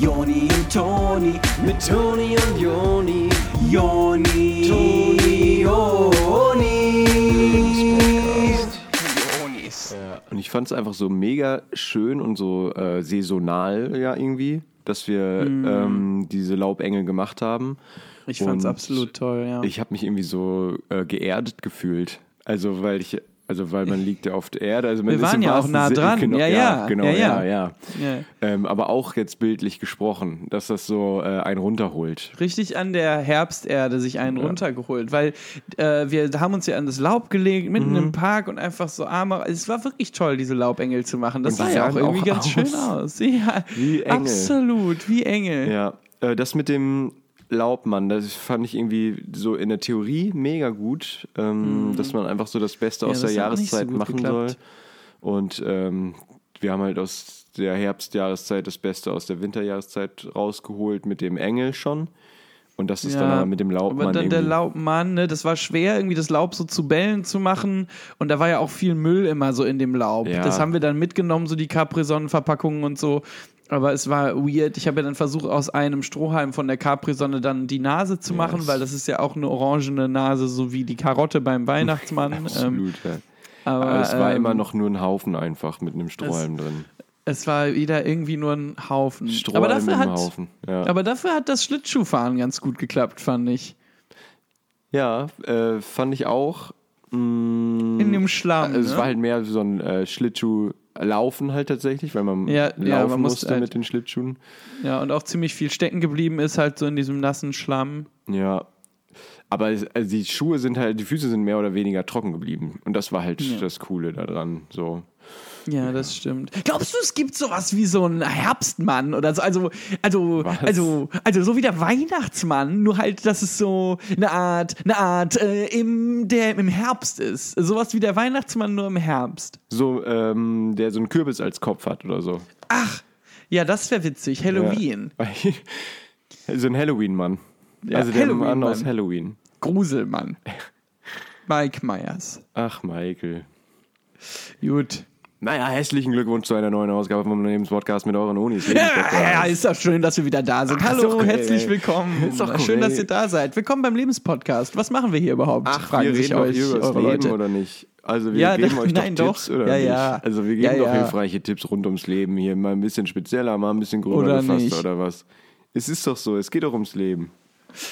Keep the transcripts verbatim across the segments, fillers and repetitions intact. Joni und Toni, mit Toni und Joni, Joni, Toni, Joni. Ja. Und ich fand es einfach so mega schön und so äh, saisonal ja irgendwie, dass wir mm. ähm, diese Laubengel gemacht haben. Ich fand es absolut toll, ja. Ich habe mich irgendwie so äh, geerdet gefühlt, also weil ich... Also, weil man liegt ja auf der Erde. Also man wir waren ja auch nah Sinn, dran. Genau, ja, ja, ja, genau, ja, ja. ja, ja. ja. Ähm, aber auch jetzt bildlich gesprochen, dass das so äh, einen runterholt. Richtig an der Herbsterde sich einen ja. runtergeholt, weil äh, wir haben uns ja an das Laub gelegt, mitten mhm. im Park und einfach so arme. Also es war wirklich toll, diese Laubengel zu machen. Das sah ja auch irgendwie auch ganz aus. schön aus. Ja, wie Engel. Absolut, wie Engel. Ja, äh, das mit dem Laubmann, das fand ich irgendwie so in der Theorie mega gut, ähm, mhm. dass man einfach so das Beste ja, aus das der Jahreszeit so machen geklappt. soll. Und ähm, wir haben halt aus der Herbstjahreszeit das Beste aus der Winterjahreszeit rausgeholt mit dem Engel schon. Und das ist ja, dann mit dem Laubmann. Aber dann irgendwie. Der Laubmann, ne, das war schwer, irgendwie das Laub so zu Bällen zu machen. Und da war ja auch viel Müll immer so in dem Laub. Ja. Das haben wir dann mitgenommen, so die Capri-Sonnen-Verpackungen und so. Aber es war weird. Ich habe ja dann versucht, aus einem Strohhalm von der Capri-Sonne dann die Nase zu machen, yes. weil das ist ja auch eine orangene Nase, so wie die Karotte beim Weihnachtsmann. Absolut, ähm, ja. Aber, aber es war ähm, immer noch nur ein Haufen einfach mit einem Strohhalm es, drin. Es war wieder irgendwie nur ein Haufen. Strohhalm aber dafür hat, Haufen, ja. Aber dafür hat das Schlittschuhfahren ganz gut geklappt, fand ich. Ja, äh, fand ich auch. Mh, In dem Schlamm, also ne? Es war halt mehr so ein äh, Schlittschuh... Laufen halt tatsächlich, weil man ja, laufen ja, man musste halt, mit den Schlittschuhen. Ja, und auch ziemlich viel stecken geblieben ist halt so in diesem nassen Schlamm. Ja, aber es, also die Schuhe sind halt, die Füße sind mehr oder weniger trocken geblieben. Und das war halt ja. das Coole daran, so. Ja, das stimmt. Glaubst du, es gibt sowas wie so einen Herbstmann oder so? Also, also, Was? also, also so wie der Weihnachtsmann, nur halt, dass es so eine Art, eine Art, äh, im, der im Herbst ist. Sowas wie der Weihnachtsmann, nur im Herbst. So, ähm, der so einen Kürbis als Kopf hat oder so. Ach, ja, das wäre witzig. Halloween. Ja. So ein Halloween-Mann. Ja, also der Mann aus Halloween. Gruselmann. Mike Myers. Ach, Michael. Gut. Naja, herzlichen Glückwunsch zu einer neuen Ausgabe vom Lebenspodcast mit euren Onis. Ja, ja, ist doch schön, dass wir wieder da sind. Ach, hallo, okay, herzlich willkommen. Ist doch schön, dass ihr da seid. Willkommen beim Lebenspodcast. Was machen wir hier überhaupt? Ach, fragen wir sich euch über das Leben oder nicht? Also wir ja, geben doch, euch doch nein, Tipps doch. oder ja, nicht? Ja. Also wir geben ja, ja. doch hilfreiche Tipps rund ums Leben. Hier mal ein bisschen spezieller, mal ein bisschen gröber gefasst nicht. Oder was. Es ist doch so, es geht doch ums Leben.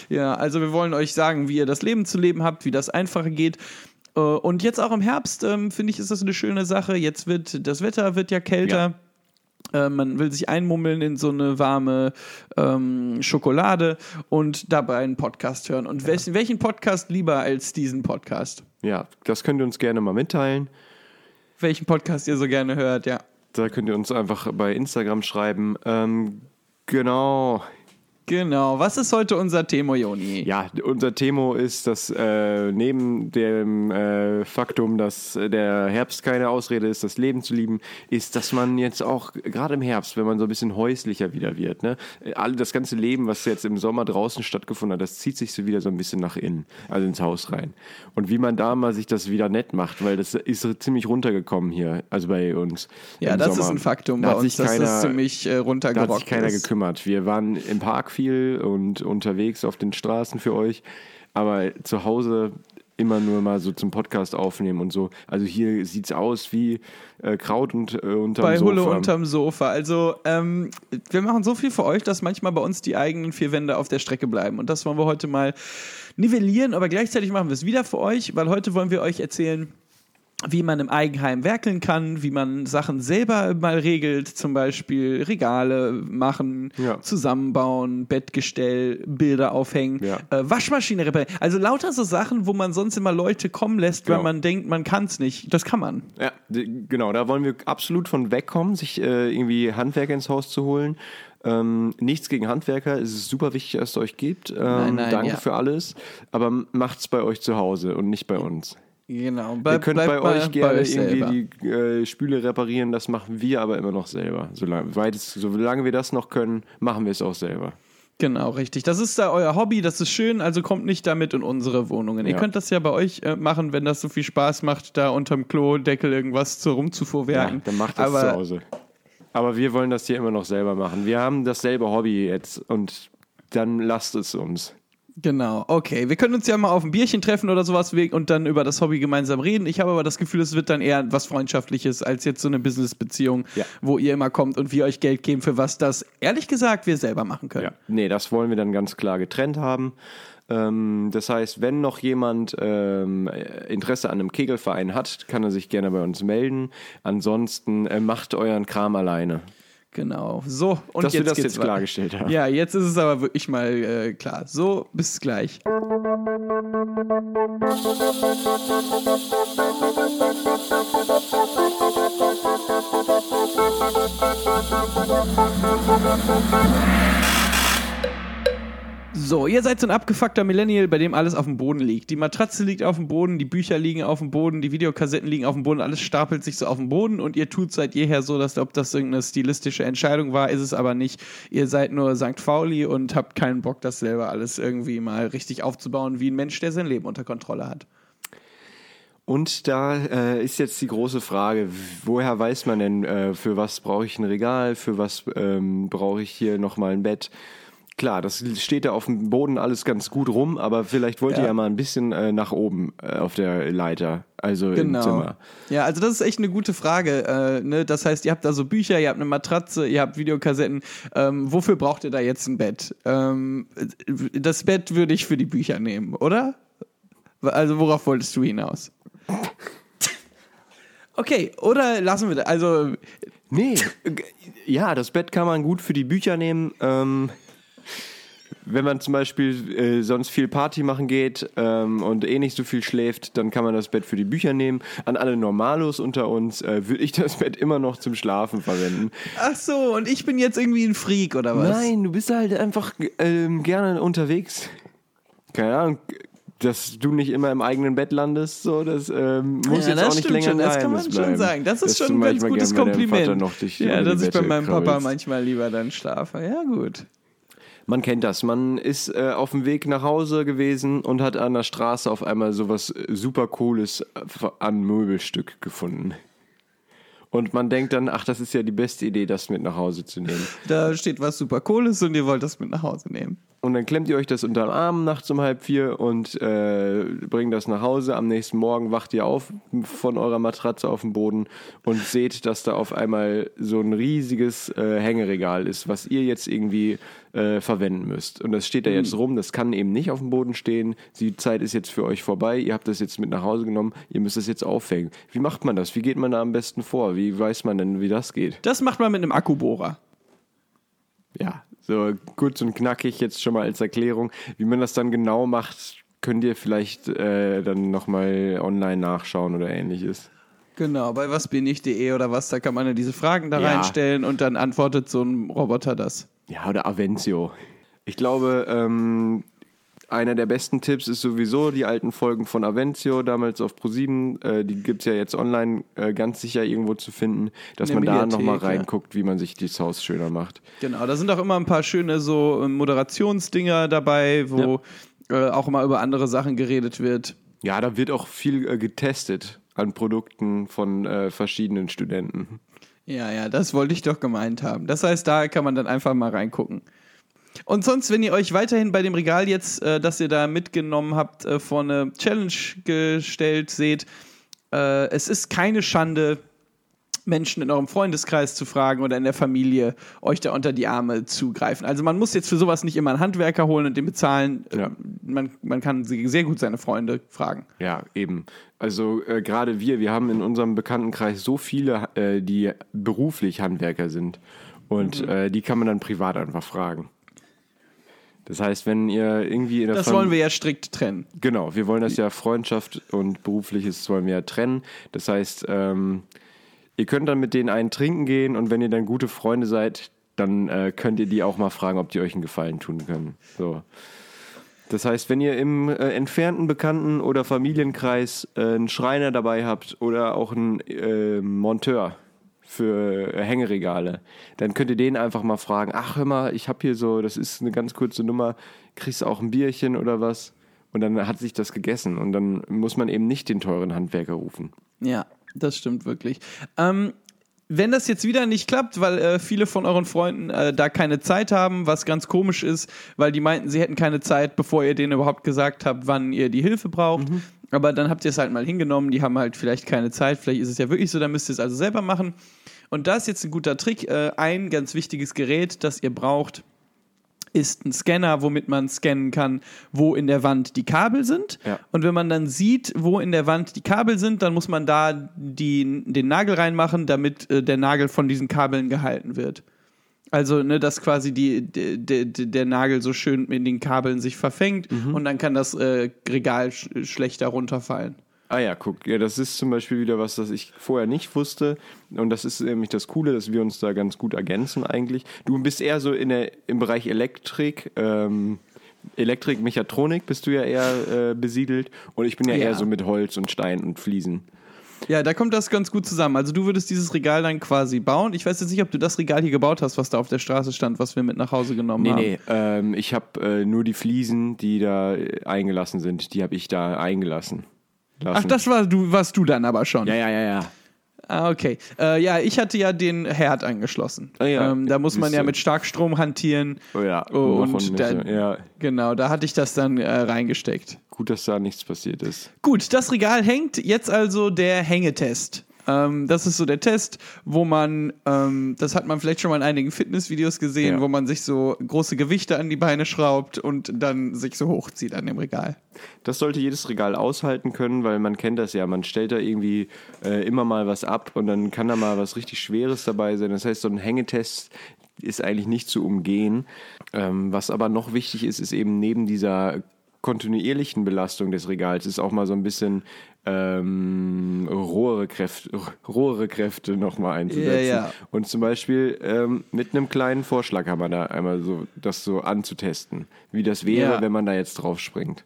Ja, also wir wollen euch sagen, wie ihr das Leben zu leben habt, wie das einfacher geht. Und jetzt auch im Herbst, ähm, finde ich, ist das eine schöne Sache. Jetzt wird das Wetter wird ja kälter. Ja. Äh, man will sich einmummeln in so eine warme ähm, Schokolade und dabei einen Podcast hören. Und ja. welchen, welchen Podcast lieber als diesen Podcast? Ja, das könnt ihr uns gerne mal mitteilen. Welchen Podcast ihr so gerne hört, ja. Da könnt ihr uns einfach bei Instagram schreiben. Ähm, genau. Genau, was ist heute unser Thema, Joni? Ja, unser Thema ist, dass äh, neben dem äh, Faktum, dass der Herbst keine Ausrede ist, das Leben zu lieben, ist, dass man jetzt auch, gerade im Herbst, wenn man so ein bisschen häuslicher wieder wird, ne, all das ganze Leben, was jetzt im Sommer draußen stattgefunden hat, das zieht sich so wieder so ein bisschen nach innen, also ins Haus rein. Und wie man da mal sich das wieder nett macht, weil das ist ziemlich runtergekommen hier, also bei uns. Ja, das Sommer. Ist ein Faktum da bei uns, dass keiner, das ziemlich äh, runtergerockt ist. Da hat sich keiner ist. gekümmert. Wir waren im Park viel und unterwegs auf den Straßen für euch, aber zu Hause immer nur mal so zum Podcast aufnehmen und so. Also hier sieht es aus wie äh, Kraut und, äh, unterm bei Sofa. Bei Hulle unterm Sofa. Also ähm, wir machen so viel für euch, dass manchmal bei uns die eigenen vier Wände auf der Strecke bleiben. Und das wollen wir heute mal nivellieren, aber gleichzeitig machen wir es wieder für euch, weil heute wollen wir euch erzählen, wie man im Eigenheim werkeln kann, wie man Sachen selber mal regelt, zum Beispiel Regale machen, ja. zusammenbauen, Bettgestell, Bilder aufhängen, ja. äh, Waschmaschine reparieren. Also lauter so Sachen, wo man sonst immer Leute kommen lässt, genau. weil man denkt, man kann es nicht. Das kann man. Ja, genau, da wollen wir absolut von wegkommen, sich äh, irgendwie Handwerker ins Haus zu holen. Ähm, nichts gegen Handwerker, es ist super wichtig, dass es euch gibt. Ähm, nein, nein, danke ja. für alles, aber macht's bei euch zu Hause und nicht bei uns. Genau. Bleib, ihr könnt bei euch gerne bei euch irgendwie die äh, Spüle reparieren, das machen wir aber immer noch selber. Solange, weit es, solange wir das noch können, machen wir es auch selber. Genau, richtig. Das ist da euer Hobby, das ist schön, also kommt nicht damit in unsere Wohnungen. Ja. Ihr könnt das ja bei euch äh, machen, wenn das so viel Spaß macht, da unterm Klodeckel irgendwas zu rumzuvorwerken. Ja, dann macht das aber zu Hause. Aber wir wollen das hier immer noch selber machen. Wir haben dasselbe Hobby jetzt und dann lasst es uns. Genau, okay. Wir können uns ja mal auf ein Bierchen treffen oder sowas und dann über das Hobby gemeinsam reden. Ich habe aber das Gefühl, es wird dann eher was Freundschaftliches als jetzt so eine Business-Beziehung, ja, wo ihr immer kommt und wir euch Geld geben, für was das, ehrlich gesagt, wir selber machen können. Ja. Nee, das wollen wir dann ganz klar getrennt haben. Ähm, das heißt, wenn noch jemand ähm, Interesse an einem Kegelverein hat, kann er sich gerne bei uns melden. Ansonsten äh, macht euren Kram alleine. Genau, so. Und dass jetzt wir das jetzt klargestellt haben. Ja, jetzt ist es aber wirklich mal äh, klar. So, bis gleich. So, ihr seid so ein abgefuckter Millennial, bei dem alles auf dem Boden liegt. Die Matratze liegt auf dem Boden, die Bücher liegen auf dem Boden, die Videokassetten liegen auf dem Boden, alles stapelt sich so auf dem Boden und ihr tut seit jeher so, dass, ob das irgendeine stilistische Entscheidung war, ist es aber nicht. Ihr seid nur Sankt Fauli und habt keinen Bock, das selber alles irgendwie mal richtig aufzubauen, wie ein Mensch, der sein Leben unter Kontrolle hat. Und da äh, ist jetzt die große Frage, woher weiß man denn, äh, für was brauche ich ein Regal, für was ähm, brauche ich hier nochmal ein Bett? Klar, das steht da auf dem Boden alles ganz gut rum, aber vielleicht wollt ja. ihr ja mal ein bisschen äh, nach oben äh, auf der Leiter, also genau. im Zimmer. Ja, also das ist echt eine gute Frage. Äh, ne? Das heißt, ihr habt da so Bücher, ihr habt eine Matratze, ihr habt Videokassetten. Ähm, wofür braucht ihr da jetzt ein Bett? Ähm, das Bett würde ich für die Bücher nehmen, oder? Also worauf wolltest du hinaus? Okay, oder lassen wir das? Also nee, ja, das Bett kann man gut für die Bücher nehmen, ähm... Wenn man zum Beispiel äh, sonst viel Party machen geht ähm, und eh nicht so viel schläft, dann kann man das Bett für die Bücher nehmen. An alle Normalos unter uns äh, würde ich das Bett immer noch zum Schlafen verwenden. Ach so, und ich bin jetzt irgendwie ein Freak oder was? Nein, du bist halt einfach ähm, gerne unterwegs. Keine Ahnung, dass du nicht immer im eigenen Bett landest, so, das ähm, muss ja, jetzt das auch nicht länger schon. Das kann man bleiben. Schon sagen. Das ist dass schon ein ganz gutes Kompliment. Noch dich ja, dass ich Bette bei meinem krabbelst. Papa manchmal lieber dann schlafe. Ja, gut. Man kennt das. Man ist äh, auf dem Weg nach Hause gewesen und hat an der Straße auf einmal sowas super Cooles an Möbelstück gefunden. Und man denkt dann, ach, das ist ja die beste Idee, das mit nach Hause zu nehmen. Da steht was super Cooles und ihr wollt das mit nach Hause nehmen. Und dann klemmt ihr euch das unter den Arm nachts um halb vier und äh, bringt das nach Hause. Am nächsten Morgen wacht ihr auf von eurer Matratze auf dem Boden und seht, dass da auf einmal so ein riesiges äh, Hängeregal ist, was ihr jetzt irgendwie äh, verwenden müsst. Und das steht da jetzt rum, das kann eben nicht auf dem Boden stehen. Die Zeit ist jetzt für euch vorbei, ihr habt das jetzt mit nach Hause genommen, ihr müsst das jetzt aufhängen. Wie macht man das? Wie geht man da am besten vor? Wie weiß man denn, wie das geht? Das macht man mit einem Akkubohrer. Ja, so kurz und knackig jetzt schon mal als Erklärung. Wie man das dann genau macht, könnt ihr vielleicht äh, dann nochmal online nachschauen oder ähnliches. Genau, bei was bin ich punkt de oder was, da kann man ja diese Fragen da ja. reinstellen und dann antwortet so ein Roboter das. Ja, oder Avencio. Ich glaube, ähm, einer der besten Tipps ist sowieso die alten Folgen von Avencio, damals auf ProSieben. Äh, die gibt es ja jetzt online äh, ganz sicher irgendwo zu finden, dass man da nochmal reinguckt, wie man sich das Haus schöner macht. Genau, da sind auch immer ein paar schöne so Moderationsdinger dabei, wo ja. äh, auch immer über andere Sachen geredet wird. Ja, da wird auch viel äh, getestet an Produkten von äh, verschiedenen Studenten. Ja, ja, das wollte ich doch gemeint haben. Das heißt, da kann man dann einfach mal reingucken. Und sonst, wenn ihr euch weiterhin bei dem Regal jetzt, äh, das ihr da mitgenommen habt, äh, vor eine Challenge gestellt seht, äh, es ist keine Schande, Menschen in eurem Freundeskreis zu fragen oder in der Familie, euch da unter die Arme zu greifen. Also man muss jetzt für sowas nicht immer einen Handwerker holen und den bezahlen. Ja. Man, man kann sehr gut seine Freunde fragen. Ja, eben. Also äh, gerade wir, wir haben in unserem Bekanntenkreis so viele, äh, die beruflich Handwerker sind. Und mhm. äh, die kann man dann privat einfach fragen. Das heißt, wenn ihr irgendwie... In der das Fam- wollen wir ja strikt trennen. Genau, wir wollen das ja Freundschaft und Berufliches wollen wir ja trennen. Das heißt, ähm, ihr könnt dann mit denen einen trinken gehen und wenn ihr dann gute Freunde seid, dann äh, könnt ihr die auch mal fragen, ob die euch einen Gefallen tun können. So. Das heißt, wenn ihr im äh, entfernten Bekannten- oder Familienkreis äh, einen Schreiner dabei habt oder auch einen äh, Monteur für Hängeregale, dann könnt ihr den einfach mal fragen, ach hör mal, ich habe hier so, das ist eine ganz kurze Nummer, kriegst du auch ein Bierchen oder was? Und dann hat sich das gegessen und dann muss man eben nicht den teuren Handwerker rufen. Ja, das stimmt wirklich. Ähm, wenn das jetzt wieder nicht klappt, weil äh, viele von euren Freunden äh, da keine Zeit haben, was ganz komisch ist, weil die meinten, sie hätten keine Zeit, bevor ihr denen überhaupt gesagt habt, wann ihr die Hilfe braucht. Mhm. Aber dann habt ihr es halt mal hingenommen, die haben halt vielleicht keine Zeit, vielleicht ist es ja wirklich so, dann müsst ihr es also selber machen. Und da ist jetzt ein guter Trick, äh, ein ganz wichtiges Gerät, das ihr braucht, ist ein Scanner, womit man scannen kann, wo in der Wand die Kabel sind. Ja. Und wenn man dann sieht, wo in der Wand die Kabel sind, dann muss man da die, den Nagel reinmachen, damit äh, der Nagel von diesen Kabeln gehalten wird. Also, ne, dass quasi die, de, de, de, der Nagel so schön in den Kabeln sich verfängt, mhm, und dann kann das äh, Regal sch- schlechter runterfallen. Ah ja, guck, ja, das ist zum Beispiel wieder was, das ich vorher nicht wusste, und das ist nämlich das Coole, dass wir uns da ganz gut ergänzen eigentlich. Du bist eher so in der, im Bereich Elektrik, ähm, Elektrik, Mechatronik bist du ja eher äh, besiedelt, und ich bin ja, ja eher so mit Holz und Stein und Fliesen. Ja, da kommt das ganz gut zusammen. Also du würdest dieses Regal dann quasi bauen. Ich weiß jetzt nicht, ob du das Regal hier gebaut hast, was da auf der Straße stand, was wir mit nach Hause genommen nee, haben. Nee, ähm, ich habe äh, nur die Fliesen, die da eingelassen sind, die habe ich da eingelassen. Lassen. Ach, das war du, warst du dann aber schon. Ja, ja, ja, ja. Ah, okay. Äh, ja, ich hatte ja den Herd angeschlossen. Oh, ja. ähm, da muss man ja mit Starkstrom hantieren. Oh ja, oh, und da, ja. Genau, da hatte ich das dann äh, reingesteckt. Gut, dass da nichts passiert ist. Gut, das Regal hängt, jetzt also der Hängetest. Ähm, das ist so der Test, wo man, ähm, das hat man vielleicht schon mal in einigen Fitnessvideos gesehen, ja, wo man sich so große Gewichte an die Beine schraubt und dann sich so hochzieht an dem Regal. Das sollte jedes Regal aushalten können, weil man kennt das ja, man stellt da irgendwie äh, immer mal was ab und dann kann da mal was richtig Schweres dabei sein. Das heißt, so ein Hängetest ist eigentlich nicht zu umgehen. Ähm, was aber noch wichtig ist, ist eben neben dieser kontinuierlichen Belastung des Regals ist auch mal so ein bisschen ähm, rohere Kräfte, rohere Kräfte nochmal einzusetzen. Ja, ja. Und zum Beispiel ähm, mit einem kleinen Vorschlaghammer da einmal so das so anzutesten, wie das wäre, ja, wenn man da jetzt drauf springt.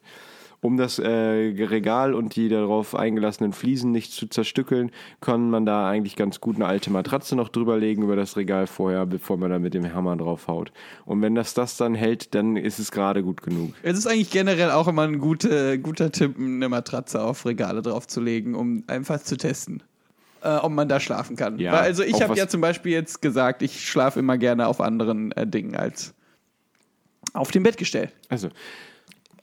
Um das äh, Regal und die darauf eingelassenen Fliesen nicht zu zerstückeln, kann man da eigentlich ganz gut eine alte Matratze noch drüberlegen über das Regal vorher, bevor man da mit dem Hammer draufhaut. Und wenn das das dann hält, dann ist es gerade gut genug. Es ist eigentlich generell auch immer ein gute, guter Tipp, eine Matratze auf Regale draufzulegen, um einfach zu testen, äh, ob man da schlafen kann. Ja, weil also ich habe ja zum Beispiel jetzt gesagt, ich schlafe immer gerne auf anderen äh, Dingen als auf dem Bettgestell. Also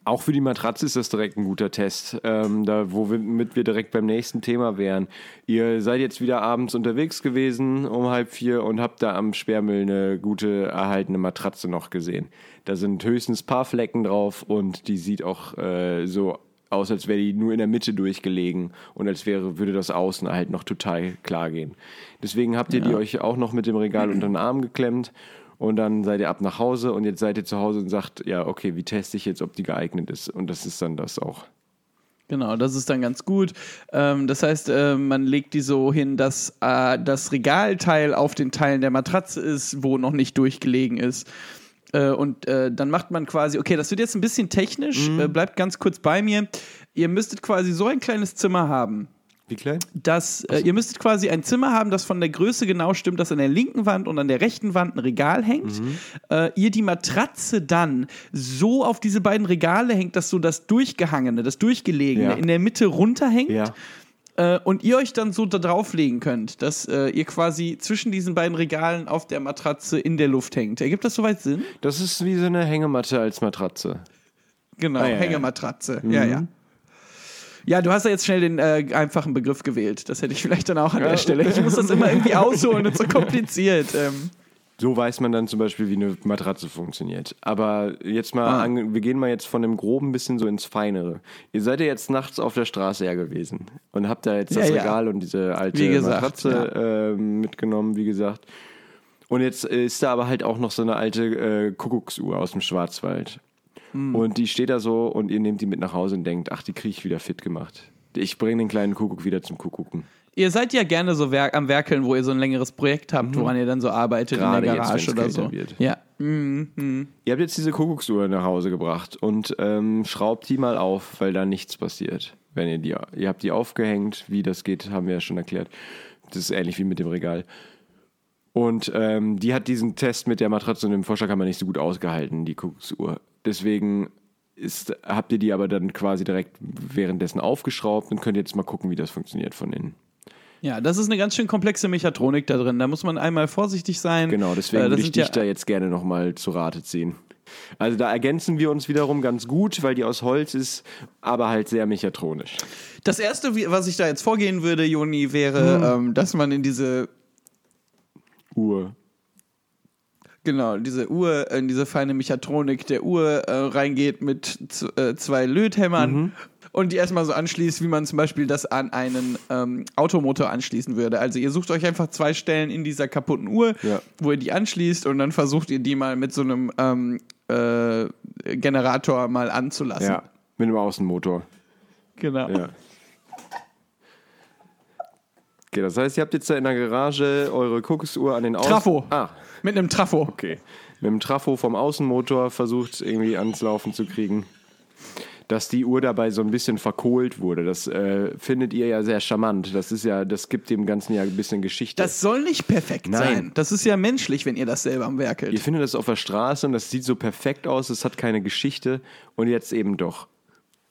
auch für die Matratze ist das direkt ein guter Test, ähm, da, womit wir direkt beim nächsten Thema wären. Ihr seid jetzt wieder abends unterwegs gewesen um halb vier und habt da am Sperrmüll eine gute erhaltene Matratze noch gesehen. Da sind höchstens ein paar Flecken drauf und die sieht auch äh, so aus, als wäre die nur in der Mitte durchgelegen und als wäre, würde das Außen halt noch total klar gehen. Deswegen habt ihr ja die euch auch noch mit dem Regal unter den Arm geklemmt. Und dann seid ihr ab nach Hause und jetzt seid ihr zu Hause und sagt, ja, okay, wie teste ich jetzt, ob die geeignet ist? Und das ist dann das auch. Genau, das ist dann ganz gut. Ähm, das heißt, äh, man legt die so hin, dass äh, das Regalteil auf den Teilen der Matratze ist, wo noch nicht durchgelegen ist. Äh, und äh, dann macht man quasi, okay, das wird jetzt ein bisschen technisch, mhm. äh, bleibt ganz kurz bei mir. Ihr müsstet quasi so ein kleines Zimmer haben. Wie klein? Das, äh, ihr müsstet quasi ein Zimmer haben, das von der Größe genau stimmt, dass an der linken Wand und an der rechten Wand ein Regal hängt. Mhm. Äh, ihr die Matratze dann so auf diese beiden Regale hängt, dass so das Durchgehangene, das Durchgelegene, ja, in der Mitte runterhängt. Ja. Äh, und ihr euch dann so da drauflegen könnt, dass äh, ihr quasi zwischen diesen beiden Regalen auf der Matratze in der Luft hängt. Ergibt das soweit Sinn? Das ist wie so eine Hängematte als Matratze. Genau, ah, ja, Hängematratze. Ja, ja. Mhm. ja. Ja, du hast ja jetzt schnell den äh, einfachen Begriff gewählt. Das hätte ich vielleicht dann auch an ja. der Stelle. Ich muss das immer irgendwie ausholen und so kompliziert. Ähm. So weiß man dann zum Beispiel, wie eine Matratze funktioniert. Aber jetzt mal, ah. an, wir gehen mal jetzt von dem Groben bisschen so ins Feinere. Ihr seid ja jetzt nachts auf der Straße her gewesen und habt da jetzt das ja, Regal ja. und diese alte gesagt, Matratze ja. äh, mitgenommen, wie gesagt. Und jetzt ist da aber halt auch noch so eine alte äh, Kuckucksuhr aus dem Schwarzwald. Und die steht da so und ihr nehmt die mit nach Hause und denkt, ach, die kriege ich wieder fit gemacht. Ich bringe den kleinen Kuckuck wieder zum Kuckucken. Ihr seid ja gerne so werk- am Werkeln, wo ihr so ein längeres Projekt habt, mhm. woran ihr dann so arbeitet, gerade in der Garage jetzt, oder so. Wird. Ja. Mhm. Ihr habt jetzt diese Kuckucksuhr nach Hause gebracht und ähm, schraubt die mal auf, weil da nichts passiert. Wenn ihr die, ihr habt die aufgehängt, wie das geht, haben wir ja schon erklärt. Das ist ähnlich wie mit dem Regal. Und ähm, die hat diesen Test mit der Matratze und dem Vorschlaghammer nicht so gut ausgehalten, die Kuckucksuhr. Deswegen ist, habt ihr die aber dann quasi direkt währenddessen aufgeschraubt und könnt jetzt mal gucken, wie das funktioniert von innen. Ja, das ist eine ganz schön komplexe Mechatronik da drin. Da muss man einmal vorsichtig sein. Genau, deswegen äh, würde ich dich ja da jetzt gerne nochmal zu Rate ziehen. Also da ergänzen wir uns wiederum ganz gut, weil die aus Holz ist, aber halt sehr mechatronisch. Das Erste, was ich da jetzt vorgehen würde, Joni, wäre, hm. ähm, dass man in diese Uhr... Genau, diese Uhr, in diese feine Mechatronik der Uhr äh, reingeht mit z- äh, zwei Löthämmern mhm. und die erstmal so anschließt, wie man zum Beispiel das an einen ähm, Automotor anschließen würde. Also ihr sucht euch einfach zwei Stellen in dieser kaputten Uhr, ja. wo ihr die anschließt und dann versucht ihr die mal mit so einem ähm, äh, Generator mal anzulassen. Ja, mit einem Außenmotor. Genau. Ja. Okay, das heißt, ihr habt jetzt da in der Garage eure Kuckucksuhr an den Außen... Trafo. Ah. Mit einem Trafo. Okay. Mit einem Trafo vom Außenmotor versucht, irgendwie ans Laufen zu kriegen. Dass die Uhr dabei so ein bisschen verkohlt wurde, das äh, findet ihr ja sehr charmant. Das ist ja, das gibt dem Ganzen ja ein bisschen Geschichte. Das soll nicht perfekt Nein. sein. Das ist ja menschlich, wenn ihr das selber am werkelt. Ihr findet das auf der Straße und das sieht so perfekt aus, es hat keine Geschichte und jetzt eben doch.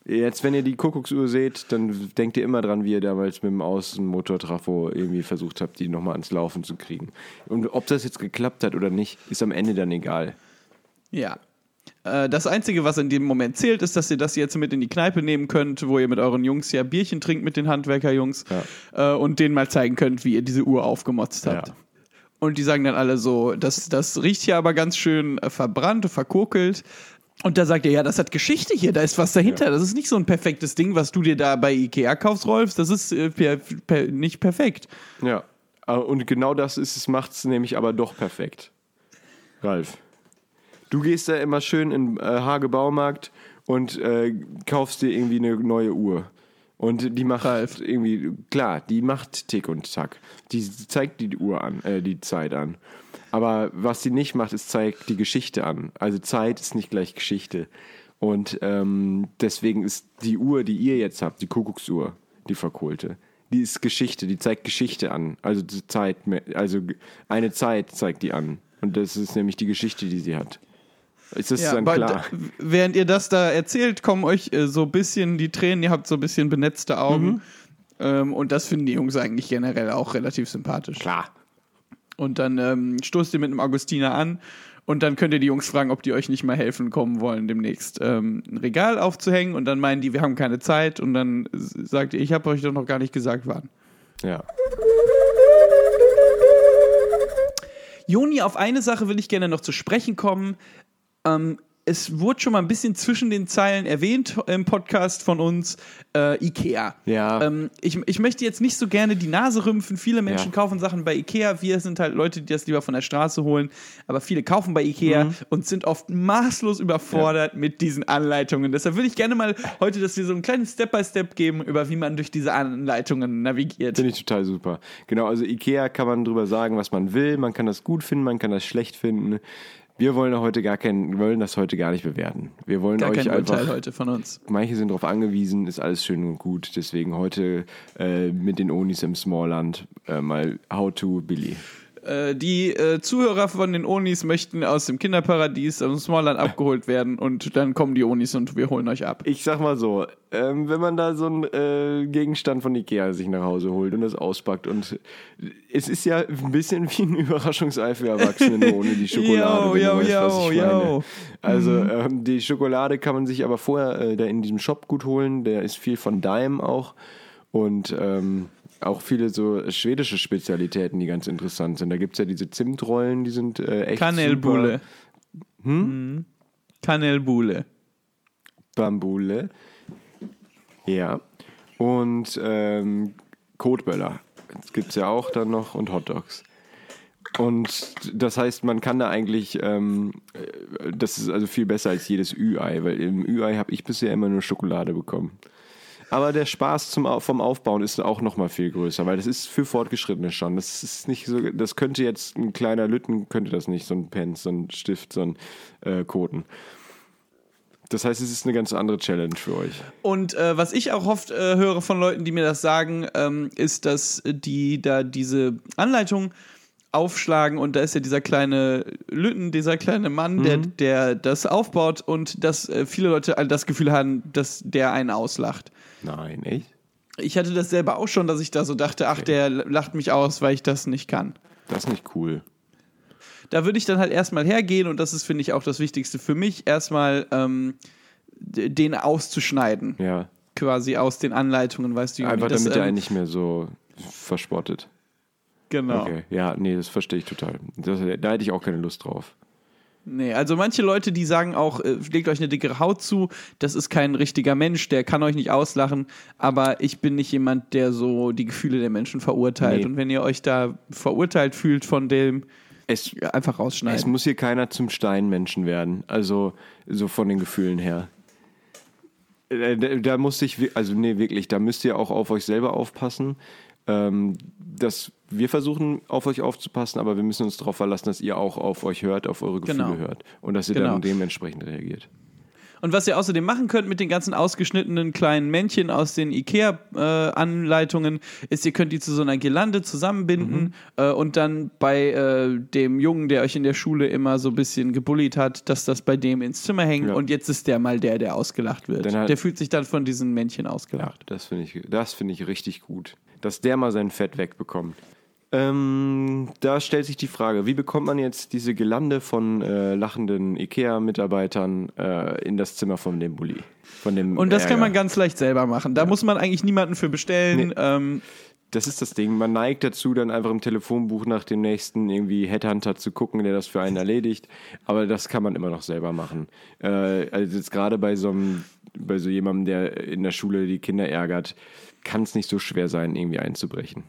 Jetzt, wenn ihr die Kuckucksuhr seht, dann denkt ihr immer dran, wie ihr damals mit dem Außenmotor-Trafo irgendwie versucht habt, die nochmal ans Laufen zu kriegen. Und ob das jetzt geklappt hat oder nicht, ist am Ende dann egal. Ja. Äh, das Einzige, was in dem Moment zählt, ist, dass ihr das jetzt mit in die Kneipe nehmen könnt, wo ihr mit euren Jungs ja Bierchen trinkt, mit den Handwerkerjungs, ja. äh, und denen mal zeigen könnt, wie ihr diese Uhr aufgemotzt habt. Ja. Und die sagen dann alle so, das, das riecht hier aber ganz schön äh, verbrannt, verkokelt. Und da sagt er, ja, das hat Geschichte hier, da ist was dahinter. Ja. Das ist nicht so ein perfektes Ding, was du dir da bei IKEA kaufst, Rolf. Das ist äh, per, per, nicht perfekt. Ja, und genau das ist es, macht es nämlich aber doch perfekt. Ralf, du gehst da immer schön in äh, Hage Baumarkt und äh, kaufst dir irgendwie eine neue Uhr. Und die macht Ralf. irgendwie, klar, die macht Tick und Tack. Die zeigt die Uhr an, äh, die Zeit an. Aber was sie nicht macht, ist zeigt die Geschichte an. Also Zeit ist nicht gleich Geschichte. Und ähm, deswegen ist die Uhr, die ihr jetzt habt, die Kuckucksuhr, die verkohlte, die ist Geschichte, die zeigt Geschichte an. Also die Zeit, also eine Zeit zeigt die an. Und das ist nämlich die Geschichte, die sie hat. Ist das ja, dann klar? D- während ihr das da erzählt, kommen euch äh, so ein bisschen die Tränen, ihr habt so ein bisschen benetzte Augen. Mhm. Ähm, und das finden die Jungs eigentlich generell auch relativ sympathisch. Klar. Und dann ähm, stoßt ihr mit einem Augustiner an und dann könnt ihr die Jungs fragen, ob die euch nicht mal helfen kommen wollen, demnächst ähm, ein Regal aufzuhängen. Und dann meinen die, wir haben keine Zeit. Und dann sagt ihr, ich habe euch doch noch gar nicht gesagt, wann. Ja. Joni, auf eine Sache will ich gerne noch zu sprechen kommen. Ähm, es wurde schon mal ein bisschen zwischen den Zeilen erwähnt im Podcast von uns, äh, IKEA. Ja. Ähm, ich, ich möchte jetzt nicht so gerne die Nase rümpfen. Viele Menschen ja. kaufen Sachen bei IKEA. Wir sind halt Leute, die das lieber von der Straße holen. Aber viele kaufen bei IKEA mhm. und sind oft maßlos überfordert ja. mit diesen Anleitungen. Deshalb würde ich gerne mal heute, dass wir so einen kleinen Step-by-Step geben, über wie man durch diese Anleitungen navigiert. Finde ich total super. Genau, also IKEA kann man drüber sagen, was man will. Man kann das gut finden, man kann das schlecht finden. Wir wollen heute gar kein, wollen das heute gar nicht bewerten. Wir wollen gar euch kein einfach. Urteil heute von uns. Manche sind darauf angewiesen, ist alles schön und gut. Deswegen heute äh, mit den Onis im Smallland äh, mal How to Billy. Äh, die äh, Zuhörer von den Onis möchten aus dem Kinderparadies, aus dem Smallland abgeholt werden und dann kommen die Onis und wir holen euch ab. Ich sag mal so, ähm, wenn man da so einen äh, Gegenstand von Ikea sich nach Hause holt und das auspackt und es ist ja ein bisschen wie ein Überraschungsei für Erwachsene ohne die Schokolade. yo, wenn yo, du weißt, was ich yo, meine. Also mhm. ähm, die Schokolade kann man sich aber vorher äh, da in diesem Shop gut holen, der ist viel von Daim auch und ähm, auch viele so schwedische Spezialitäten, die ganz interessant sind. Da gibt es ja diese Zimtrollen, die sind äh, echt Kanelbule. Super. Hm? Mhm. Kanelbule. Bambule. Ja. Und ähm, Kotböller. Das gibt es ja auch dann noch. Und Hotdogs. Und das heißt, man kann da eigentlich, ähm, das ist also viel besser als jedes Ü-Ei, weil im Ü-Ei habe ich bisher immer nur Schokolade bekommen. Aber der Spaß zum, vom Aufbauen ist auch nochmal viel größer, weil das ist für Fortgeschrittene schon. Das ist nicht so, das könnte jetzt ein kleiner Lütten, könnte das nicht, so ein Pen, so ein Stift, so ein äh, Koten. Das heißt, es ist eine ganz andere Challenge für euch. Und äh, was ich auch oft äh, höre von Leuten, die mir das sagen, ähm, ist, dass die da diese Anleitung aufschlagen und da ist ja dieser kleine Lütten, dieser kleine Mann, mhm. der, der das aufbaut und dass äh, viele Leute das Gefühl haben, dass der einen auslacht. Nein, echt? ich hatte das selber auch schon, dass ich da so dachte, ach, der lacht mich aus, weil ich das nicht kann. Das ist nicht cool. Da würde ich dann halt erstmal hergehen, und das ist, finde ich, auch das Wichtigste für mich, erstmal ähm, den auszuschneiden. Ja. Quasi aus den Anleitungen, weißt du. Einfach damit das, ähm, er nicht mehr so verspottet. Genau. Okay. Ja, nee, das verstehe ich total. Das, da hätte ich auch keine Lust drauf. Nee, also manche Leute, die sagen auch, äh, legt euch eine dickere Haut zu, das ist kein richtiger Mensch, der kann euch nicht auslachen, aber ich bin nicht jemand, der so die Gefühle der Menschen verurteilt. Nee. Und wenn ihr euch da verurteilt fühlt von dem, es, einfach rausschneiden. Es muss hier keiner zum Steinmenschen werden, also so von den Gefühlen her. Da, da muss ich, also nee, wirklich, da müsst ihr auch auf euch selber aufpassen. Ähm, das, wir versuchen, auf euch aufzupassen, aber wir müssen uns darauf verlassen, dass ihr auch auf euch hört, auf eure Gefühle genau. hört und dass ihr genau. dann dementsprechend reagiert. Und was ihr außerdem machen könnt mit den ganzen ausgeschnittenen kleinen Männchen aus den IKEA-Anleitungen, äh, ist, ihr könnt die zu so einer Girlande zusammenbinden mhm. äh, und dann bei äh, dem Jungen, der euch in der Schule immer so ein bisschen gebullied hat, dass das bei dem ins Zimmer hängt ja. und jetzt ist der mal der, der ausgelacht wird. Halt, der fühlt sich dann von diesen Männchen ausgelacht. Ja, das finde ich, das finde ich richtig gut, dass der mal sein Fett wegbekommt. Ähm, da stellt sich die Frage, wie bekommt man jetzt diese Gelande von äh, lachenden IKEA-Mitarbeitern äh, in das Zimmer von dem Bulli? Von dem Und das Ärger. Kann man ganz leicht selber machen. Da ja. muss man eigentlich niemanden für bestellen. Nee. Ähm, das ist das Ding. Man neigt dazu, dann einfach im Telefonbuch nach dem nächsten irgendwie Headhunter zu gucken, der das für einen erledigt. Aber das kann man immer noch selber machen. Äh, also jetzt gerade bei so einem, bei so jemandem, der in der Schule die Kinder ärgert, kann es nicht so schwer sein, irgendwie einzubrechen.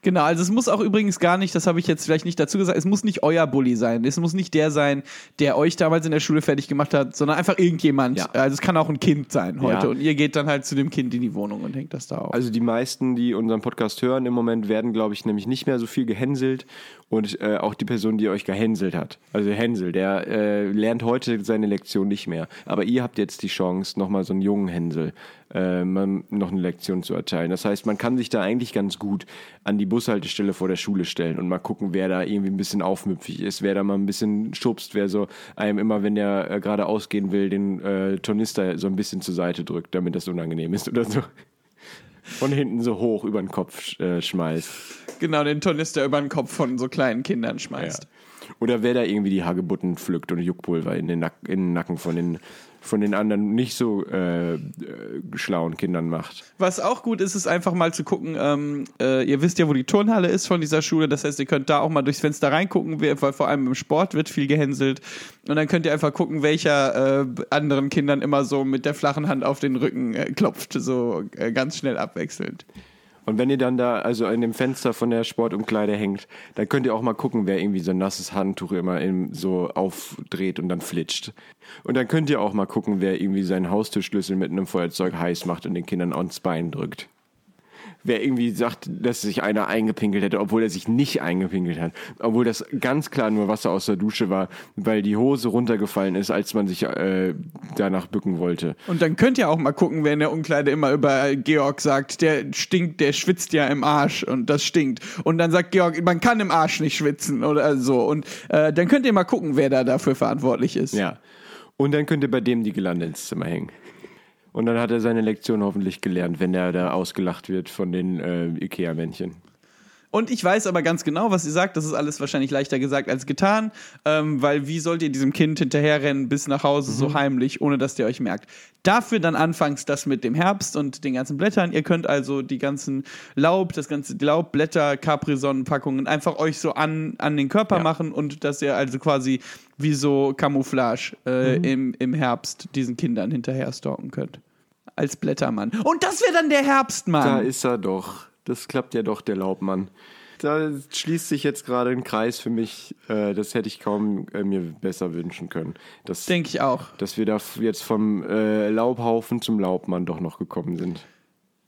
Genau, also es muss auch übrigens gar nicht, das habe ich jetzt vielleicht nicht dazu gesagt, es muss nicht euer Bulli sein, es muss nicht der sein, der euch damals in der Schule fertig gemacht hat, sondern einfach irgendjemand, ja. also es kann auch ein Kind sein heute ja. und ihr geht dann halt zu dem Kind in die Wohnung und hängt das da auf. Also die meisten, die unseren Podcast hören im Moment, werden, glaube ich, nämlich nicht mehr so viel gehänselt und äh, auch die Person, die euch gehänselt hat, also Hänsel, der äh, lernt heute seine Lektion nicht mehr, aber ihr habt jetzt die Chance, nochmal so einen jungen Hänsel äh, noch eine Lektion zu erteilen. Das heißt, man kann sich da eigentlich ganz gut an die Bushaltestelle vor der Schule stellen und mal gucken, wer da irgendwie ein bisschen aufmüpfig ist, wer da mal ein bisschen schubst, wer so einem immer, wenn der äh, gerade ausgehen will, den äh, Tornister so ein bisschen zur Seite drückt, damit das unangenehm ist oder so. Von hinten so hoch über den Kopf sch- äh, schmeißt. Genau, den Tornister über den Kopf von so kleinen Kindern schmeißt. Ja. Oder wer da irgendwie die Hagebutten pflückt und Juckpulver in den, Nack- in den Nacken von den von den anderen nicht so äh, äh, schlauen Kindern macht. Was auch gut ist, ist einfach mal zu gucken, ähm, äh, ihr wisst ja, wo die Turnhalle ist von dieser Schule, das heißt, ihr könnt da auch mal durchs Fenster reingucken, weil vor allem im Sport wird viel gehänselt und dann könnt ihr einfach gucken, welcher äh, anderen Kindern immer so mit der flachen Hand auf den Rücken äh, klopft, so äh, ganz schnell abwechselnd. Und wenn ihr dann da also in dem Fenster von der Sportumkleide hängt, dann könnt ihr auch mal gucken, wer irgendwie so ein nasses Handtuch immer so aufdreht und dann flitscht. Und dann könnt ihr auch mal gucken, wer irgendwie seinen Haustürschlüssel mit einem Feuerzeug heiß macht und den Kindern ans Bein drückt. Wer irgendwie sagt, dass sich einer eingepinkelt hätte, obwohl er sich nicht eingepinkelt hat. Obwohl das ganz klar nur Wasser aus der Dusche war, weil die Hose runtergefallen ist, als man sich äh, danach bücken wollte. Und dann könnt ihr auch mal gucken, wer in der Umkleide immer über Georg sagt, der stinkt, der schwitzt ja im Arsch und das stinkt. Und dann sagt Georg, man kann im Arsch nicht schwitzen oder so. Und äh, dann könnt ihr mal gucken, wer da dafür verantwortlich ist. Ja. Und dann könnt ihr bei dem die Gelande ins Zimmer hängen. Und dann hat er seine Lektion hoffentlich gelernt, wenn er da ausgelacht wird von den äh, IKEA-Männchen. Und ich weiß aber ganz genau, was ihr sagt. Das ist alles wahrscheinlich leichter gesagt als getan. Ähm, weil wie sollt ihr diesem Kind hinterherrennen bis nach Hause mhm. so heimlich, ohne dass der euch merkt. Dafür dann anfangs das mit dem Herbst und den ganzen Blättern. Ihr könnt also die ganzen Laub, das ganze Laub, Blätter, Capri-Sonnen-Packungen einfach euch so an, an den Körper ja. machen. Und dass ihr also quasi wie so Camouflage äh, mhm. im, im Herbst diesen Kindern hinterher stalken könnt. Als Blättermann. Und das wäre dann der Herbstmann. Da ist er doch. Das klappt ja doch, der Laubmann. Da schließt sich jetzt gerade ein Kreis für mich. Das hätte ich kaum mir besser wünschen können. Denke ich auch. Dass wir da jetzt vom Laubhaufen zum Laubmann doch noch gekommen sind.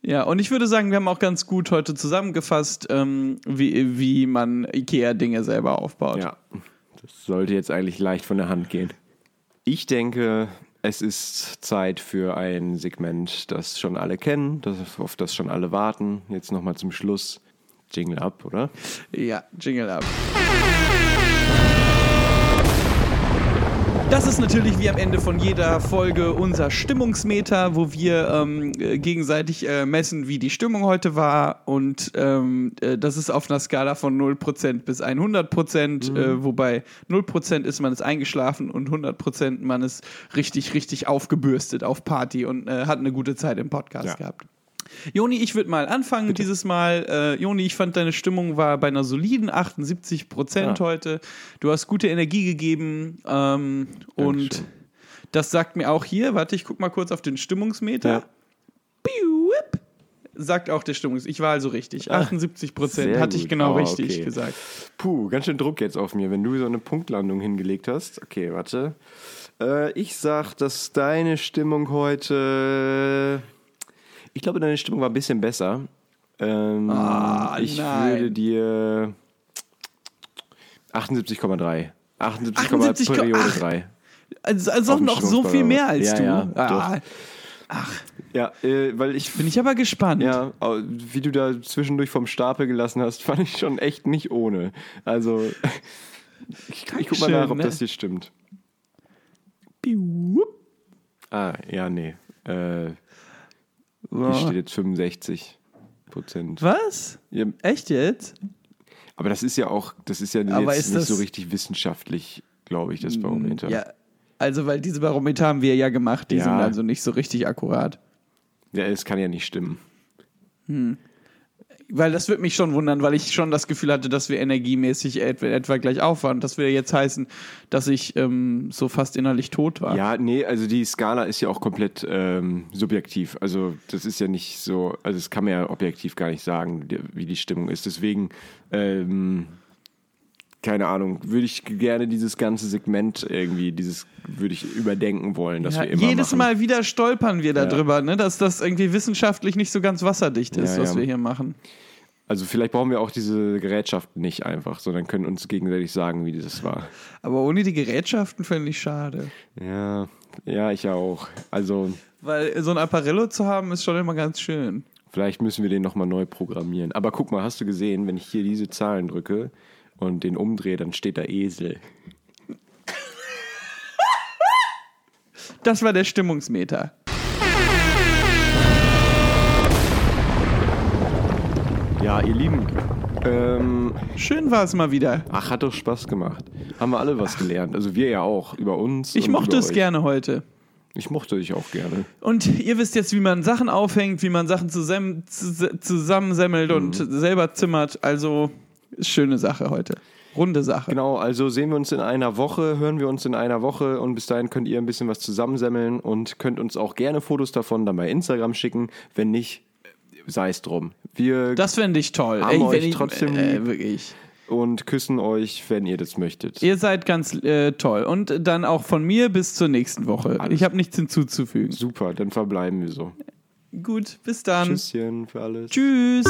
Ja, und ich würde sagen, wir haben auch ganz gut heute zusammengefasst, wie, wie man IKEA-Dinge selber aufbaut. Ja, das sollte jetzt eigentlich leicht von der Hand gehen. Ich denke, es ist Zeit für ein Segment, das schon alle kennen, das, auf das schon alle warten. Jetzt nochmal zum Schluss. Jingle ab, oder? Ja, Jingle ab. Das ist natürlich wie am Ende von jeder Folge unser Stimmungsmeter, wo wir ähm, gegenseitig äh, messen, wie die Stimmung heute war. Und ähm, das ist auf einer Skala von null Prozent bis hundert Prozent, mhm. äh, wobei null Prozent ist, man ist eingeschlafen und hundert Prozent man ist richtig, richtig aufgebürstet auf Party und äh, hat eine gute Zeit im Podcast ja. gehabt. Joni, ich würde mal anfangen Bitte. dieses Mal. Äh, Joni, ich fand, deine Stimmung war bei einer soliden achtundsiebzig Prozent ja. heute. Du hast gute Energie gegeben. Ähm, und das sagt mir auch hier, warte, ich guck mal kurz auf den Stimmungsmeter. Ja. Biuip, sagt auch der Stimmungsmeter. Ich war also richtig. achtundsiebzig Prozent hatte ich genau oh, richtig okay. gesagt. Puh, ganz schön Druck jetzt auf mir, wenn du so eine Punktlandung hingelegt hast. Okay, warte. Äh, ich sag, dass deine Stimmung heute... Ich glaube, deine Stimmung war ein bisschen besser. Ähm, ah, ich nein. würde dir achtundsiebzig Komma drei. achtundsiebzig Komma drei. Also, also auch noch so viel mehr als ja, du. Ja, ah. Ach. Ja, äh, weil ich... Bin ich aber gespannt. Ja, wie du da zwischendurch vom Stapel gelassen hast, fand ich schon echt nicht ohne. Also, ich, ich guck mal nach, ob ne? das hier stimmt. Biu. Ah, ja, nee. Äh... Hier steht jetzt fünfundsechzig Prozent. Was? Ja. Echt jetzt? Aber das ist ja auch, das ist ja aber jetzt ist nicht so richtig wissenschaftlich, glaube ich, das Barometer. Ja, also weil diese Barometer haben wir ja gemacht, die ja. sind also nicht so richtig akkurat. Ja, es kann ja nicht stimmen. Hm. Weil das würde mich schon wundern, weil ich schon das Gefühl hatte, dass wir energiemäßig et- etwa gleich auf waren. Das würde jetzt heißen, dass ich ähm, so fast innerlich tot war. Ja, nee, also die Skala ist ja auch komplett ähm, subjektiv. Also das ist ja nicht so, also das kann man ja objektiv gar nicht sagen, wie die Stimmung ist. Deswegen, ähm, keine Ahnung, würde ich gerne dieses ganze Segment irgendwie, dieses würde ich überdenken wollen, dass ja, wir immer jedes machen. Mal wieder stolpern wir darüber, ja. ne, dass das irgendwie wissenschaftlich nicht so ganz wasserdicht ist, ja, was ja. wir hier machen. Also vielleicht brauchen wir auch diese Gerätschaften nicht einfach, sondern können uns gegenseitig sagen, wie das war. Aber ohne die Gerätschaften fände ich schade. Ja, ja, ich auch. Also weil so ein Apparello zu haben, ist schon immer ganz schön. Vielleicht müssen wir den nochmal neu programmieren. Aber guck mal, hast du gesehen, wenn ich hier diese Zahlen drücke und den umdrehe, dann steht da Esel. Das war der Stimmungsmeter. Ja, ihr Lieben. Ähm, Schön war es mal wieder. Ach, hat doch Spaß gemacht. Haben wir alle was gelernt. Also wir ja auch, über uns. Ich mochte es gerne heute. Ich mochte dich auch gerne. Und ihr wisst jetzt, wie man Sachen aufhängt, wie man Sachen zusammen, z- zusammensemmelt mhm. und selber zimmert. Also, schöne Sache heute. Runde Sache. Genau, also sehen wir uns in einer Woche, hören wir uns in einer Woche und bis dahin könnt ihr ein bisschen was zusammensemmeln und könnt uns auch gerne Fotos davon dann bei Instagram schicken. Wenn nicht, sei es drum. Wir das fände ich toll. Haben Ey, euch ich, trotzdem äh, wirklich. Und küssen euch, wenn ihr das möchtet. Ihr seid ganz äh, toll. Und dann auch von mir bis zur nächsten Woche. Alles. Ich habe nichts hinzuzufügen. Super, dann verbleiben wir so. Gut, bis dann. Tschüsschen für alles. Tschüss.